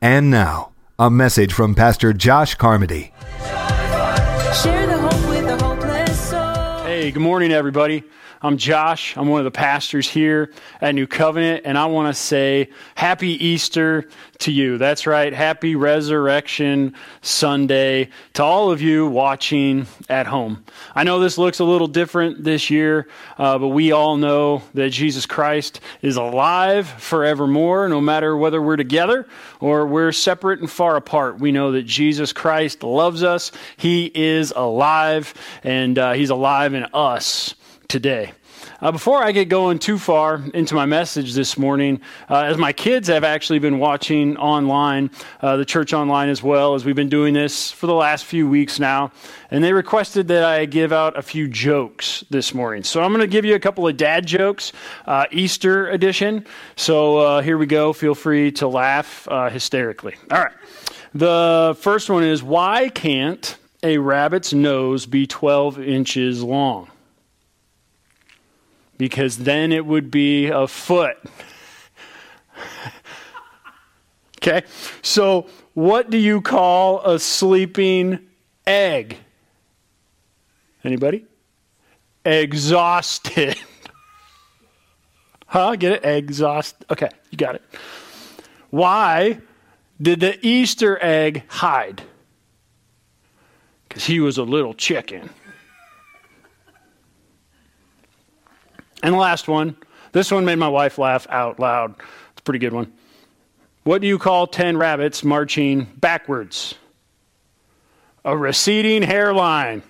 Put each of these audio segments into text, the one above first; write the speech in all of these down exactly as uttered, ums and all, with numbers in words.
And now, a message from Pastor Josh Carmody. Share the hope with the hopeless soul. Hey, good morning, everybody. I'm Josh. I'm one of the pastors here at New Covenant, and I want to say happy Easter to you. That's right. Happy Resurrection Sunday to all of you watching at home. I know this looks a little different this year, uh, but we all know that Jesus Christ is alive forevermore, no matter whether we're together or we're separate and far apart. We know that Jesus Christ loves us. He is alive, and uh, he's alive in us today. Uh, before I get going too far into my message this morning, uh, as my kids have actually been watching online, uh, the church online as well, as we've been doing this for the last few weeks now, and they requested that I give out a few jokes this morning. So I'm going to give you a couple of dad jokes, uh, Easter edition. So uh, here we go. Feel free to laugh uh, hysterically. All right. The first one is, why can't a rabbit's nose be twelve inches long? Because then it would be a foot. Okay, so what do you call a sleeping egg? Anybody? Exhausted. Huh, get it? Exhausted. Okay, you got it. Why did the Easter egg hide? Because he was a little chicken. And the last one, this one made my wife laugh out loud. It's a pretty good one. What do you call ten rabbits marching backwards? A receding hairline.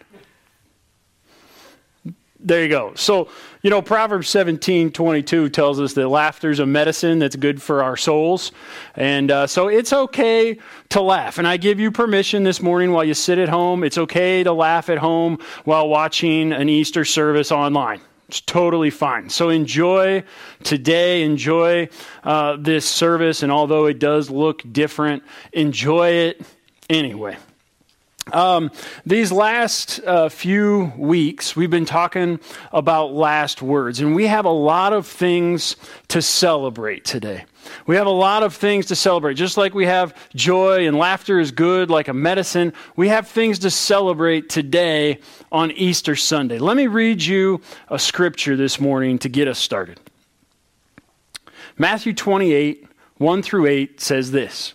There you go. So, you know, Proverbs seventeen twenty-two tells us that laughter is a medicine that's good for our souls. And uh, so it's okay to laugh. And I give you permission this morning while you sit at home. It's okay to laugh at home while watching an Easter service online. It's totally fine. So enjoy today, enjoy uh, this service, and although it does look different, enjoy it anyway. Um, these last uh, few weeks, we've been talking about last words, and we have a lot of things to celebrate today. We have a lot of things to celebrate. Just like we have joy and laughter is good, like a medicine, we have things to celebrate today on Easter Sunday. Let me read you a scripture this morning to get us started. Matthew twenty-eight, one through eight says this.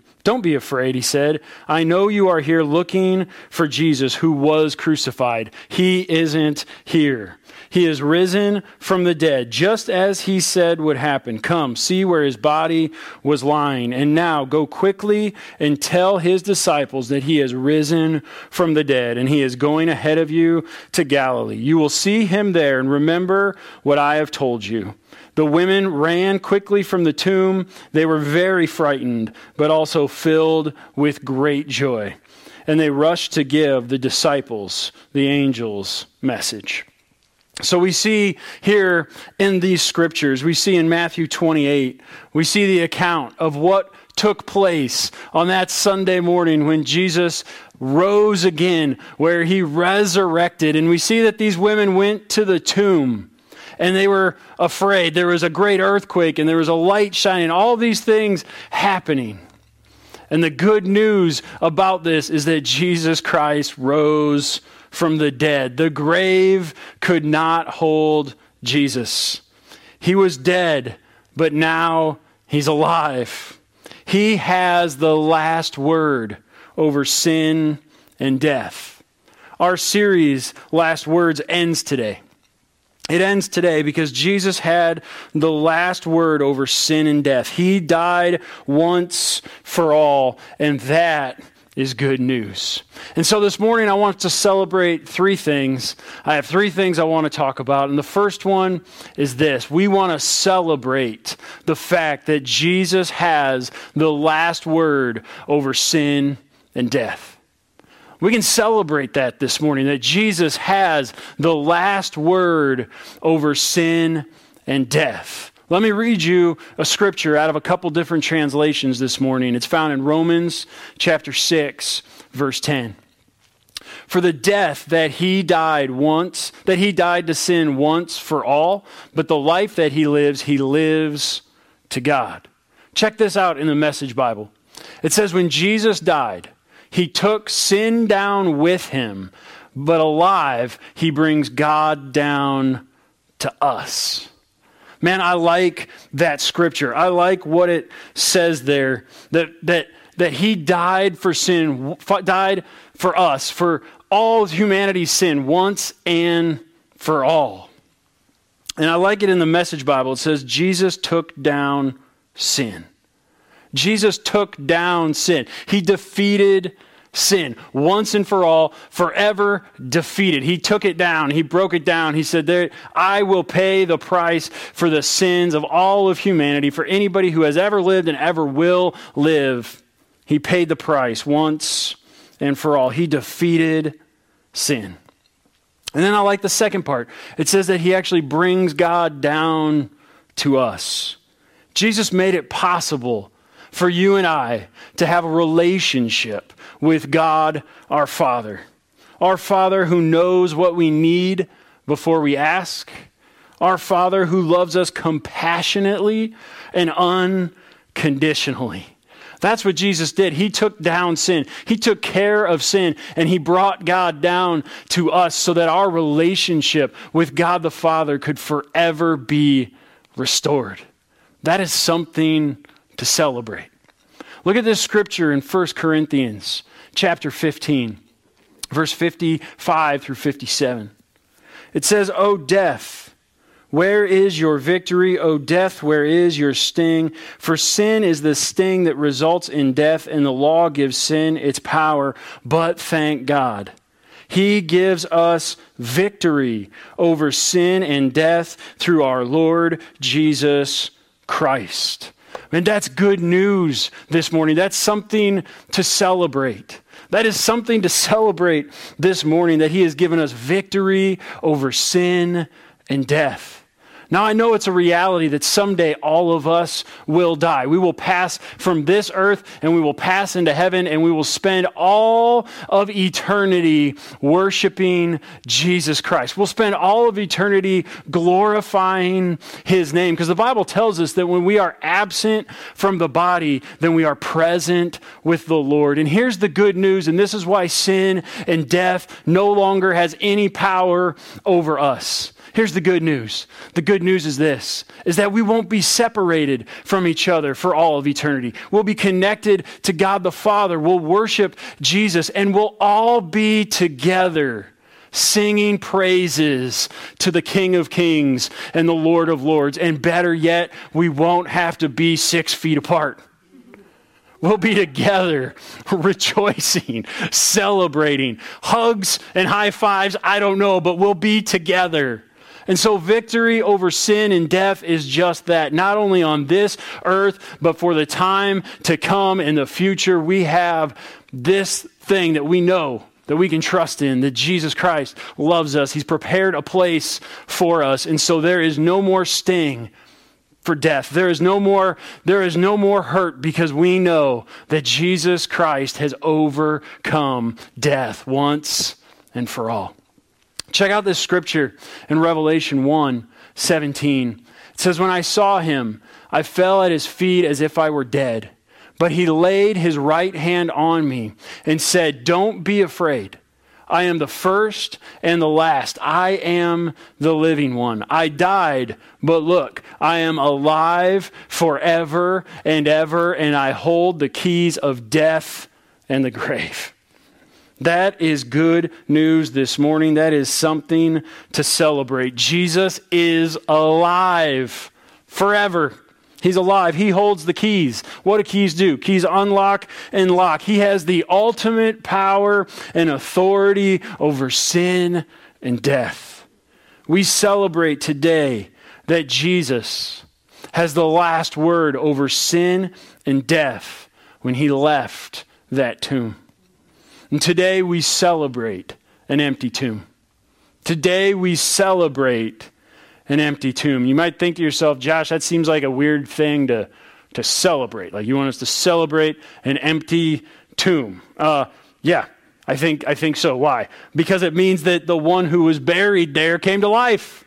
Don't be afraid, he said. I know you are here looking for Jesus who was crucified. He isn't here. He is risen from the dead, just as he said would happen. Come, see where his body was lying. And now go quickly and tell his disciples that he has risen from the dead, and he is going ahead of you to Galilee. You will see him there, and remember what I have told you. The women ran quickly from the tomb. They were very frightened, but also filled with great joy. And they rushed to give the disciples the angel's message. So we see here in these scriptures, we see in Matthew twenty-eight, we see the account of what took place on that Sunday morning when Jesus rose again, where he resurrected. And we see that these women went to the tomb. And they were afraid. There was a great earthquake, and there was a light shining, all these things happening. And the good news about this is that Jesus Christ rose from the dead. The grave could not hold Jesus. He was dead, but now he's alive. He has the last word over sin and death. Our series, Last Words, ends today. It ends today because Jesus had the last word over sin and death. He died once for all, and that is good news. And so this morning I want to celebrate three things. I have three things I want to talk about, and the first one is this. We want to celebrate the fact that Jesus has the last word over sin and death. We can celebrate that this morning, that Jesus has the last word over sin and death. Let me read you a scripture out of a couple different translations this morning. It's found in Romans chapter six, verse ten. For the death that he died once, that he died to sin once for all, but the life that he lives, he lives to God. Check this out in the Message Bible. It says, when Jesus died, he took sin down with him, but alive, he brings God down to us. Man, I like that scripture. I like what it says there, that that that he died for sin, died for us, for all of humanity's sin, once and for all. And I like it in the Message Bible. It says, Jesus took down sin. Jesus took down sin. He defeated sin once and for all, forever defeated. He took it down. He broke it down. He said, there, I will pay the price for the sins of all of humanity, for anybody who has ever lived and ever will live. He paid the price once and for all. He defeated sin. And then I like the second part. It says that he actually brings God down to us. Jesus made it possible for you and I to have a relationship with God, our Father. Our Father who knows what we need before we ask. Our Father who loves us compassionately and unconditionally. That's what Jesus did. He took down sin. He took care of sin, and he brought God down to us so that our relationship with God the Father could forever be restored. That is something to celebrate. Look at this scripture in First Corinthians chapter fifteen, verse fifty-five through fifty-seven. It says, O death, where is your victory? O death, where is your sting? For sin is the sting that results in death, and the law gives sin its power. But thank God, he gives us victory over sin and death through our Lord Jesus Christ. And that's good news this morning. That's something to celebrate. That is something to celebrate this morning, that he has given us victory over sin and death. Now, I know it's a reality that someday all of us will die. We will pass from this earth, and we will pass into heaven, and we will spend all of eternity worshiping Jesus Christ. We'll spend all of eternity glorifying his name, because the Bible tells us that when we are absent from the body, then we are present with the Lord. And here's the good news, and this is why sin and death no longer has any power over us. Here's the good news. The good news is this, is that we won't be separated from each other for all of eternity. We'll be connected to God the Father. We'll worship Jesus, and we'll all be together singing praises to the King of Kings and the Lord of Lords. And better yet, we won't have to be six feet apart. We'll be together, rejoicing, celebrating, hugs and high fives, I don't know, but we'll be together. And so victory over sin and death is just that. Not only on this earth, but for the time to come in the future, we have this thing that we know, that we can trust in, that Jesus Christ loves us. He's prepared a place for us. And so there is no more sting for death. There is no more, there is no more hurt, because we know that Jesus Christ has overcome death once and for all. Check out this scripture in Revelation one seventeen. It says, when I saw him, I fell at his feet as if I were dead. But he laid his right hand on me and said, don't be afraid. I am the first and the last. I am the living one. I died, but look, I am alive forever and ever, and I hold the keys of death and the grave. That is good news this morning. That is something to celebrate. Jesus is alive forever. He's alive. He holds the keys. What do keys do? Keys unlock and lock. He has the ultimate power and authority over sin and death. We celebrate today that Jesus has the last word over sin and death when he left that tomb. And today we celebrate an empty tomb. Today we celebrate an empty tomb. You might think to yourself, Josh, that seems like a weird thing to, to celebrate. Like you want us to celebrate an empty tomb. Uh, yeah, I think, I think so. Why? Because it means that the one who was buried there came to life.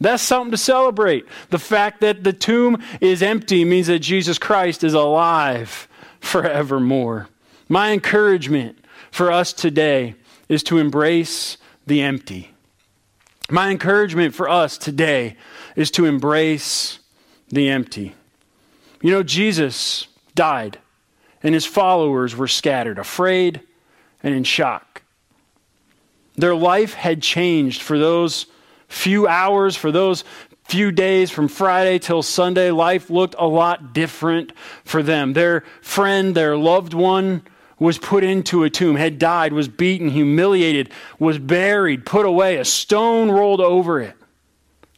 That's something to celebrate. The fact that the tomb is empty means that Jesus Christ is alive forevermore. My encouragement for us today is to embrace the empty. My encouragement for us today is to embrace the empty. You know, Jesus died, and his followers were scattered, afraid and in shock. Their life had changed for those few hours, for those few days from Friday till Sunday. Life looked a lot different for them. Their friend, their loved one was put into a tomb, had died, was beaten, humiliated, was buried, put away. A stone rolled over it,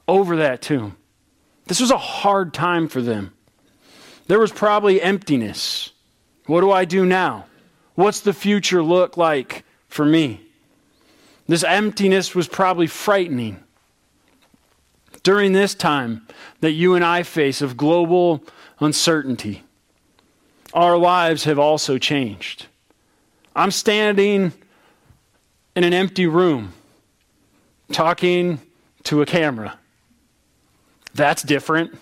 over that tomb. This was a hard time for them. There was probably emptiness. What do I do now? What's the future look like for me? This emptiness was probably frightening. During this time that you and I face of global uncertainty, our lives have also changed. I'm standing in an empty room talking to a camera. That's different.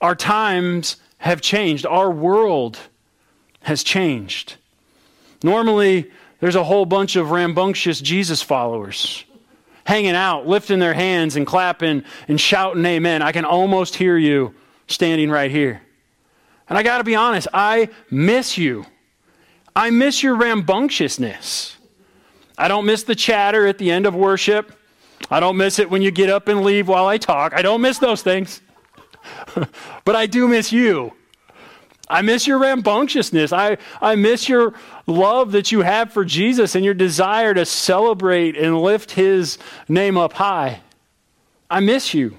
Our times have changed. Our world has changed. Normally, there's a whole bunch of rambunctious Jesus followers hanging out, lifting their hands and clapping and shouting amen. I can almost hear you standing right here. And I got to be honest, I miss you. I miss your rambunctiousness. I don't miss the chatter at the end of worship. I don't miss it when you get up and leave while I talk. I don't miss those things. But I do miss you. I miss your rambunctiousness. I, I miss your love that you have for Jesus and your desire to celebrate and lift his name up high. I miss you.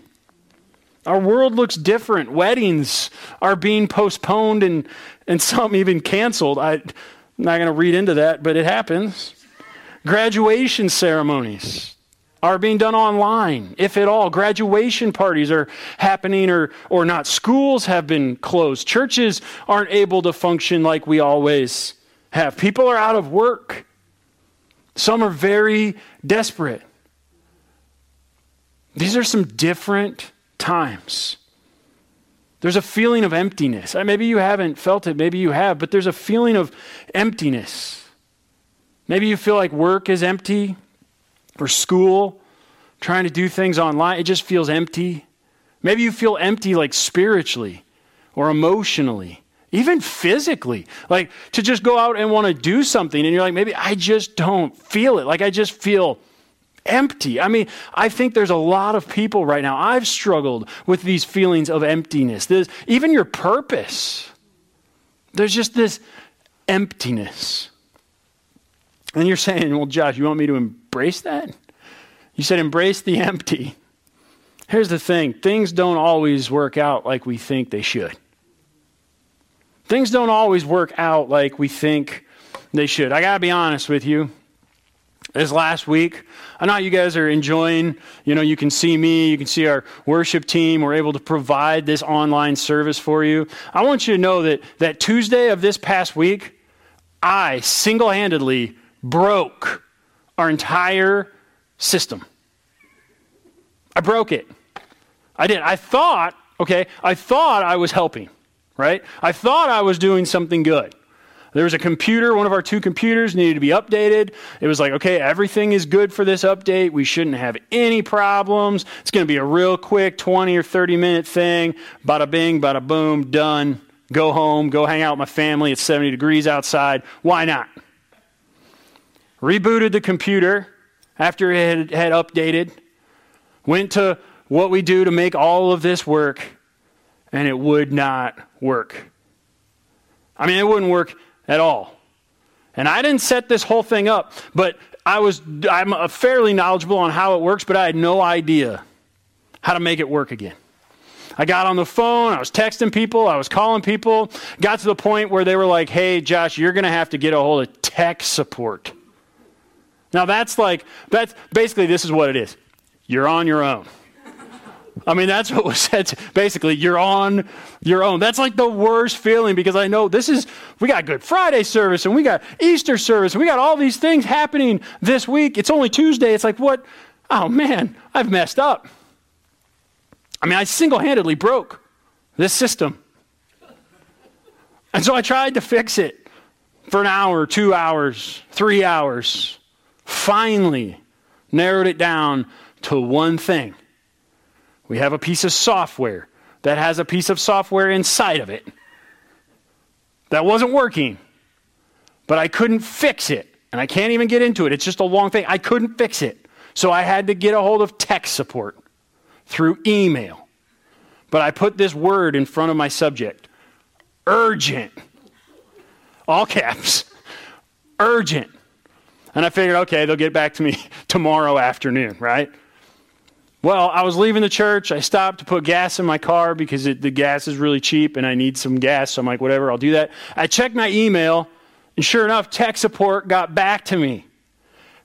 Our world looks different. Weddings are being postponed and, and some even canceled. I, I'm not going to read into that, but it happens. Graduation ceremonies are being done online, if at all. Graduation parties are happening or, or not. Schools have been closed. Churches aren't able to function like we always have. People are out of work. Some are very desperate. These are some different times. There's a feeling of emptiness. Maybe you haven't felt it, maybe you have, but there's a feeling of emptiness. Maybe you feel like work is empty or school, trying to do things online, it just feels empty. Maybe you feel empty like spiritually or emotionally, even physically, like to just go out and want to do something and you're like, maybe I just don't feel it. Like I just feel empty. I mean, I think there's a lot of people right now. I've struggled with these feelings of emptiness. There's, even your purpose. There's just this emptiness. And you're saying, well, Josh, you want me to embrace that? You said embrace the empty. Here's the thing. Things don't always work out like we think they should. Things don't always work out like we think they should. I got to be honest with you. This last week, I know you guys are enjoying, you know, you can see me, you can see our worship team. We're able to provide this online service for you. I want you to know that that Tuesday of this past week, I single-handedly broke our entire system. I broke it. I did. I thought, okay, I thought I was helping, right? I thought I was doing something good. There was a computer, one of our two computers needed to be updated. It was like, okay, everything is good for this update. We shouldn't have any problems. It's going to be a real quick twenty or thirty minute thing. Bada bing, bada boom, done. Go home, go hang out with my family. It's seventy degrees outside. Why not? Rebooted the computer after it had, had updated. Went to what we do to make all of this work, and it would not work. I mean, it wouldn't work at all. And I didn't set this whole thing up, but I was, I'm fairly knowledgeable on how it works, but I had no idea how to make it work again. I got on the phone. I was texting people. I was calling people. Got to the point where they were like, hey, Josh, you're going to have to get a hold of tech support. Now, that's like, that's basically, this is what it is. You're on your own. I mean, that's what was said. To, basically, you're on your own. That's like the worst feeling, because I know this is, we got Good Friday service and we got Easter service. And we got all these things happening this week. It's only Tuesday. It's like, what? Oh, man, I've messed up. I mean, I single-handedly broke this system. And so I tried to fix it for an hour, two hours, three hours. Finally narrowed it down to one thing. We have a piece of software that has a piece of software inside of it that wasn't working, but I couldn't fix it. And I can't even get into it. It's just a long thing. I couldn't fix it. So I had to get a hold of tech support through email. But I put this word in front of my subject. Urgent. All caps. Urgent. And I figured, okay, they'll get back to me tomorrow afternoon, right? Well, I was leaving the church. I stopped to put gas in my car because it, the gas is really cheap and I need some gas. So I'm like, whatever, I'll do that. I checked my email, and sure enough, tech support got back to me.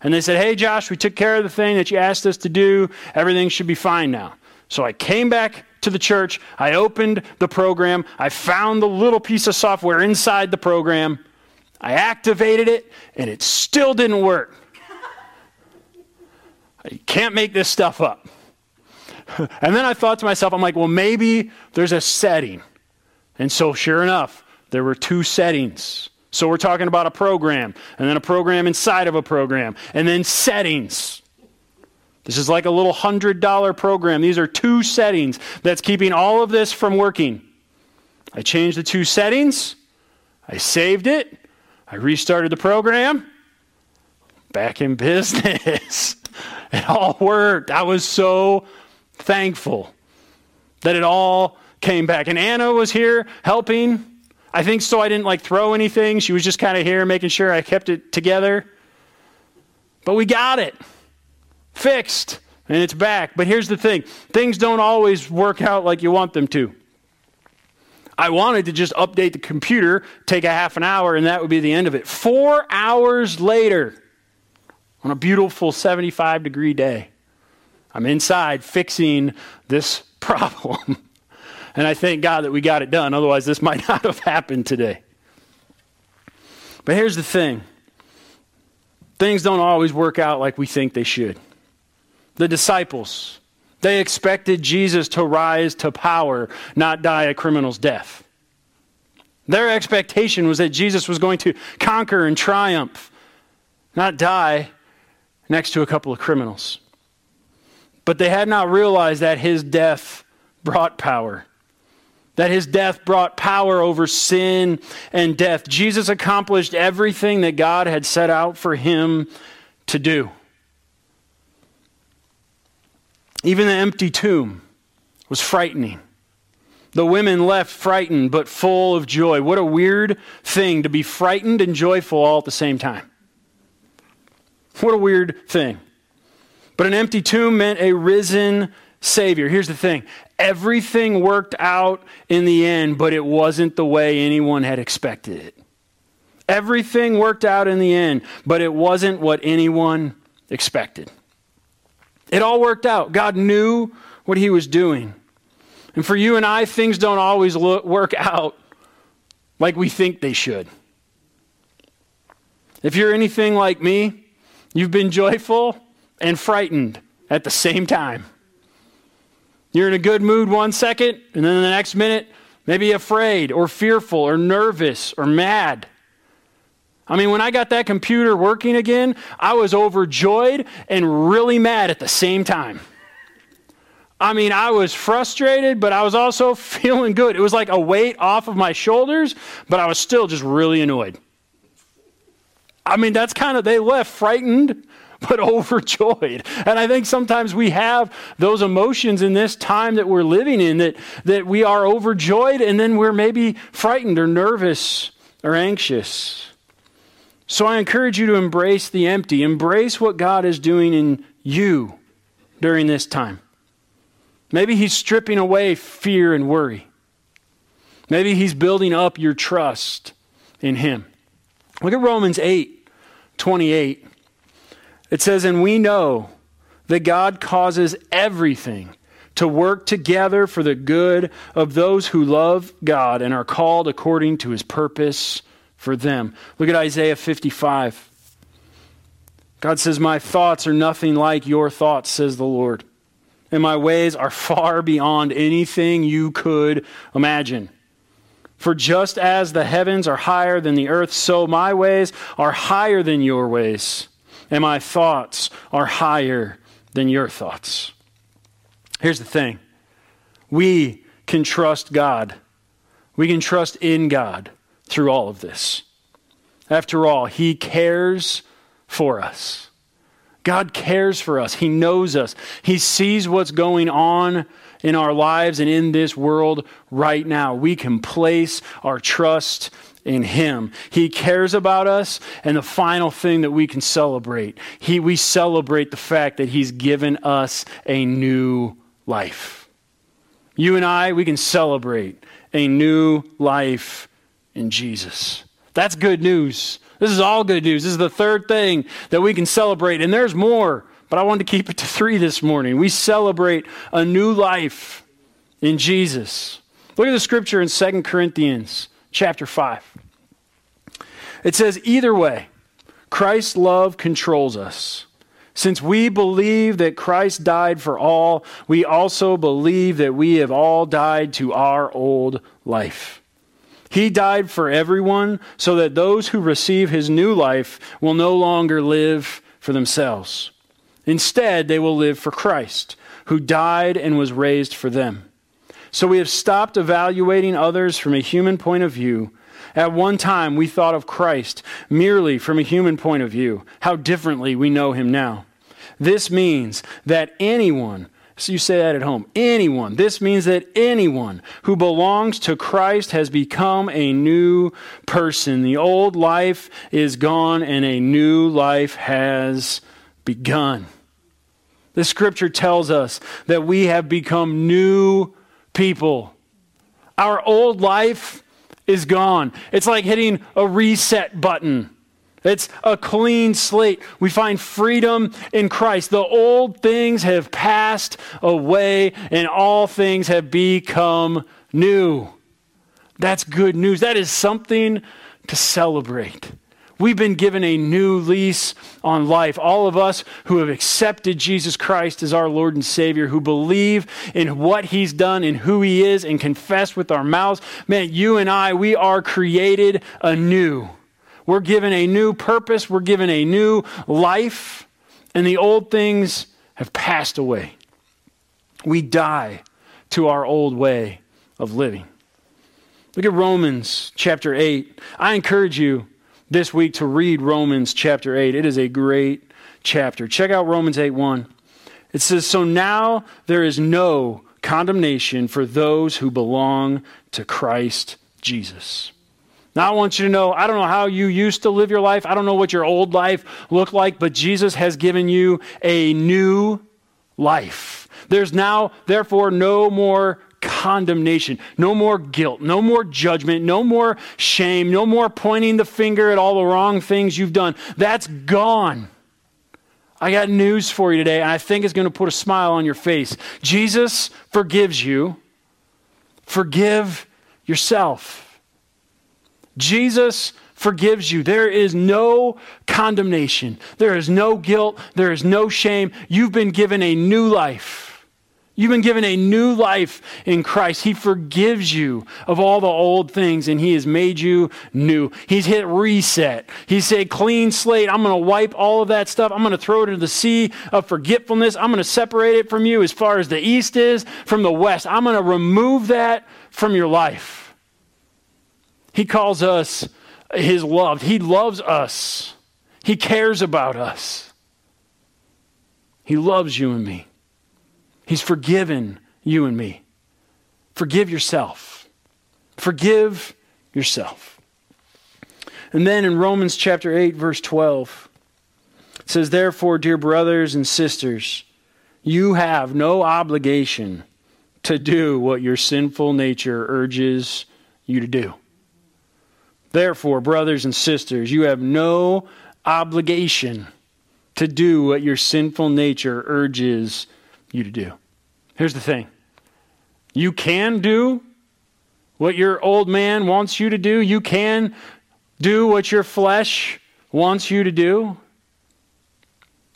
And they said, hey, Josh, we took care of the thing that you asked us to do. Everything should be fine now. So I came back to the church. I opened the program. I found the little piece of software inside the program. I activated it, and it still didn't work. You can't make this stuff up. And then I thought to myself, I'm like, well, maybe there's a setting. And so sure enough, there were two settings. So we're talking about a program, and then a program inside of a program, and then settings. This is like a little one hundred dollars program. These are two settings that's keeping all of this from working. I changed the two settings. I saved it. I restarted the program. Back in business. It all worked. I was so thankful that it all came back. And Anna was here helping. I think so I didn't like throw anything. She was just kind of here making sure I kept it together. But we got it fixed and it's back. But here's the thing. Things don't always work out like you want them to. I wanted to just update the computer, take a half an hour, and that would be the end of it. Four hours later, on a beautiful seventy-five degree day, I'm inside fixing this problem. And I thank God that we got it done. Otherwise, this might not have happened today. But here's the thing. Things don't always work out like we think they should. The disciples, they expected Jesus to rise to power, not die a criminal's death. Their expectation was that Jesus was going to conquer and triumph, not die next to a couple of criminals. But they had not realized that his death brought power. That his death brought power over sin and death. Jesus accomplished everything that God had set out for him to do. Even the empty tomb was frightening. The women left frightened but full of joy. What a weird thing to be frightened and joyful all at the same time. What a weird thing. But an empty tomb meant a risen Savior. Here's the thing. Everything worked out in the end, but it wasn't the way anyone had expected it. Everything worked out in the end, but it wasn't what anyone expected. It all worked out. God knew what he was doing. And for you and I, things don't always look, work out like we think they should. If you're anything like me, you've been joyful and frightened at the same time. You're in a good mood one second, and then the next minute, maybe afraid or fearful or nervous or mad. I mean, when I got that computer working again, I was overjoyed and really mad at the same time. I mean, I was frustrated, but I was also feeling good. It was like a weight off of my shoulders, but I was still just really annoyed. I mean, that's kind of, they left frightened but overjoyed. And I think sometimes we have those emotions in this time that we're living in, that, that we are overjoyed and then we're maybe frightened or nervous or anxious. So I encourage you to embrace the empty. Embrace what God is doing in you during this time. Maybe he's stripping away fear and worry. Maybe he's building up your trust in him. Look at Romans eight twenty-eight. It says, and we know that God causes everything to work together for the good of those who love God and are called according to his purpose for them. Look at Isaiah fifty-five. God says, my thoughts are nothing like your thoughts, says the Lord. And my ways are far beyond anything you could imagine. For just as the heavens are higher than the earth, so my ways are higher than your ways, and my thoughts are higher than your thoughts. Here's the thing. We can trust God. We can trust in God through all of this. After all, he cares for us. God cares for us. He knows us. He sees what's going on in our lives and in this world right now. We can place our trust in him. He cares about us, and the final thing that we can celebrate, he, we celebrate the fact that he's given us a new life. You and I, we can celebrate a new life in Jesus. That's good news. This is all good news. This is the third thing that we can celebrate. And there's more, but I wanted to keep it to three this morning. We celebrate a new life in Jesus. Look at the scripture in Second Corinthians chapter five. It says, either way, Christ's love controls us. Since we believe that Christ died for all, we also believe that we have all died to our old life. He died for everyone so that those who receive his new life will no longer live for themselves. Instead, they will live for Christ, who died and was raised for them. So we have stopped evaluating others from a human point of view. At one time, we thought of Christ merely from a human point of view. How differently we know him now. This means that anyone So you say that at home. Anyone. This means that anyone who belongs to Christ has become a new person. The old life is gone and a new life has begun. The scripture tells us that we have become new people. Our old life is gone. It's like hitting a reset button. It's a clean slate. We find freedom in Christ. The old things have passed away and all things have become new. That's good news. That is something to celebrate. We've been given a new lease on life. All of us who have accepted Jesus Christ as our Lord and Savior, who believe in what he's done and who he is and confess with our mouths, man, you and I, we are created anew. We're given a new purpose. We're given a new life. And the old things have passed away. We die to our old way of living. Look at Romans chapter eight. I encourage you this week to read Romans chapter eight. It is a great chapter. Check out Romans eight one. It says, so now there is no condemnation for those who belong to Christ Jesus. Now I want you to know, I don't know how you used to live your life. I don't know what your old life looked like, but Jesus has given you a new life. There's now, therefore, no more condemnation, no more guilt, no more judgment, no more shame, no more pointing the finger at all the wrong things you've done. That's gone. I got news for you today, and I think it's going to put a smile on your face. Jesus forgives you. Forgive yourself. Jesus forgives you. There is no condemnation. There is no guilt. There is no shame. You've been given a new life. You've been given a new life in Christ. He forgives you of all the old things, and he has made you new. He's hit reset. He said, clean slate. I'm going to wipe all of that stuff. I'm going to throw it into the sea of forgetfulness. I'm going to separate it from you as far as the east is from the west. I'm going to remove that from your life. He calls us his loved. He loves us. He cares about us. He loves you and me. He's forgiven you and me. Forgive yourself. Forgive yourself. And then in Romans chapter eight, verse twelve, it says, therefore, dear brothers and sisters, you have no obligation to do what your sinful nature urges you to do. Therefore, brothers and sisters, you have no obligation to do what your sinful nature urges you to do. Here's the thing. You can do what your old man wants you to do. You can do what your flesh wants you to do.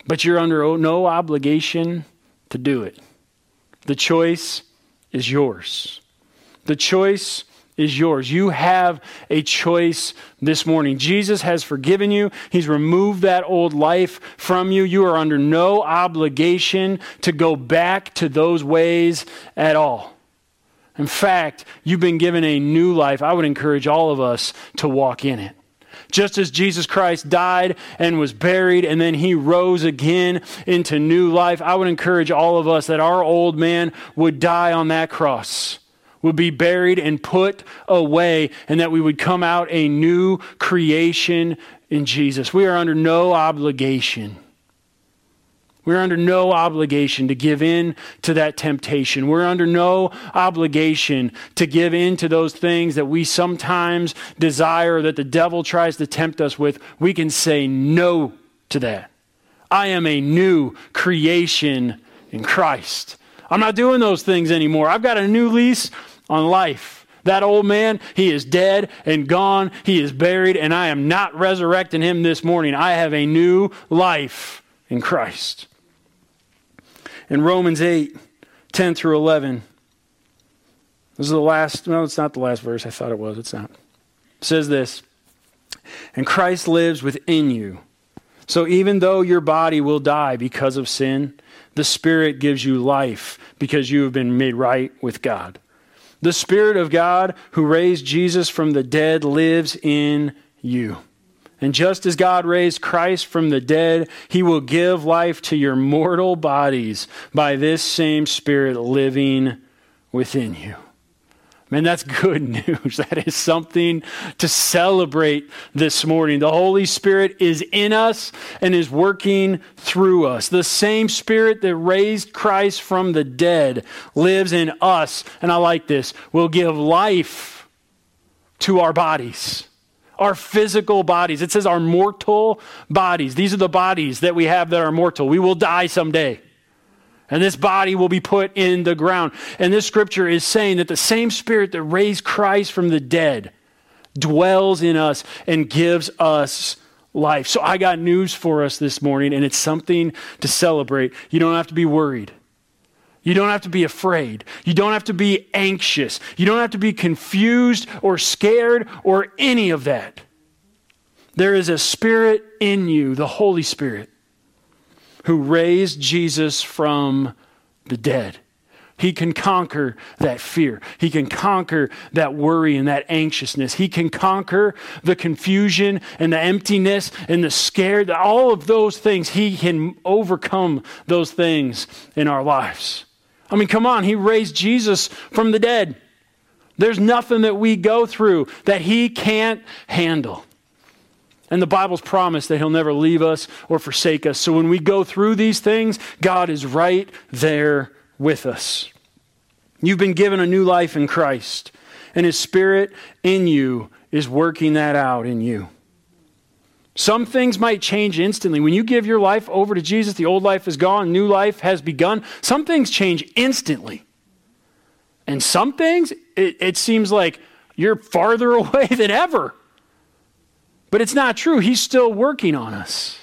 But you're under no obligation to do it. The choice is yours. The choice is yours. You have a choice this morning. Jesus has forgiven you. He's removed that old life from you. You are under no obligation to go back to those ways at all. In fact, you've been given a new life. I would encourage all of us to walk in it. Just as Jesus Christ died and was buried and then he rose again into new life, I would encourage all of us that our old man would die on that cross, would be buried and put away, and that we would come out a new creation in Jesus. We are under no obligation. We're under no obligation to give in to that temptation. We're under no obligation to give in to those things that we sometimes desire, that the devil tries to tempt us with. We can say no to that. I am a new creation in Christ. I'm not doing those things anymore. I've got a new lease on life. That old man, he is dead and gone. He is buried, and I am not resurrecting him this morning. I have a new life in Christ. In Romans eight, ten through eleven, this is the last, no, it's not the last verse. I thought it was. It's not. It says this, and Christ lives within you. So even though your body will die because of sin, the Spirit gives you life because you have been made right with God. The Spirit of God who raised Jesus from the dead lives in you. And just as God raised Christ from the dead, he will give life to your mortal bodies by this same Spirit living within you. Man, that's good news. That is something to celebrate this morning. The Holy Spirit is in us and is working through us. The same Spirit that raised Christ from the dead lives in us, and I like this, will give life to our bodies, our physical bodies. It says our mortal bodies. These are the bodies that we have that are mortal. We will die someday. And this body will be put in the ground. And this scripture is saying that the same Spirit that raised Christ from the dead dwells in us and gives us life. So I got news for us this morning, and it's something to celebrate. You don't have to be worried. You don't have to be afraid. You don't have to be anxious. You don't have to be confused or scared or any of that. There is a Spirit in you, the Holy Spirit, who raised Jesus from the dead. He can conquer that fear. He can conquer that worry and that anxiousness. He can conquer the confusion and the emptiness and the scared. All of those things, he can overcome those things in our lives. I mean, come on, he raised Jesus from the dead. There's nothing that we go through that he can't handle. And the Bible's promise that he'll never leave us or forsake us. So when we go through these things, God is right there with us. You've been given a new life in Christ, and his Spirit in you is working that out in you. Some things might change instantly. When you give your life over to Jesus, the old life is gone, new life has begun. Some things change instantly. And some things, it, it seems like you're farther away than ever. But it's not true. He's still working on us.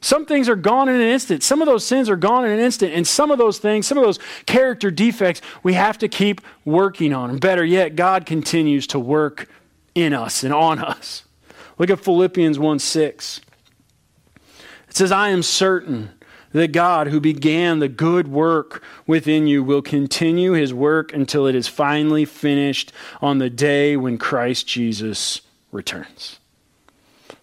Some things are gone in an instant. Some of those sins are gone in an instant. And some of those things, some of those character defects, we have to keep working on. And better yet, God continues to work in us and on us. Look at Philippians one six. It says, I am certain that God who began the good work within you will continue his work until it is finally finished on the day when Christ Jesus returns.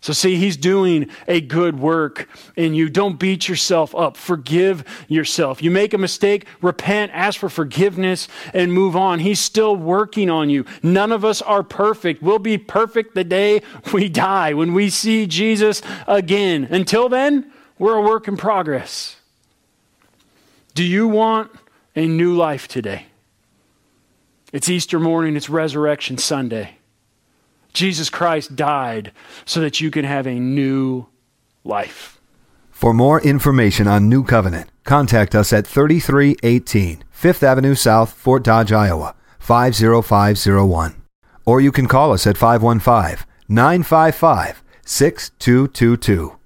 So see, he's doing a good work in you. Don't beat yourself up. Forgive yourself. You make a mistake, repent, ask for forgiveness, and move on. He's still working on you. None of us are perfect. We'll be perfect the day we die, when we see Jesus again. Until then, we're a work in progress. Do you want a new life today? It's Easter morning. It's Resurrection Sunday. Jesus Christ died so that you can have a new life. For more information on New Covenant, contact us at thirty-three eighteen Fifth Avenue South, Fort Dodge, Iowa, five oh five oh one. Or you can call us at five one five, nine five five, six two two two.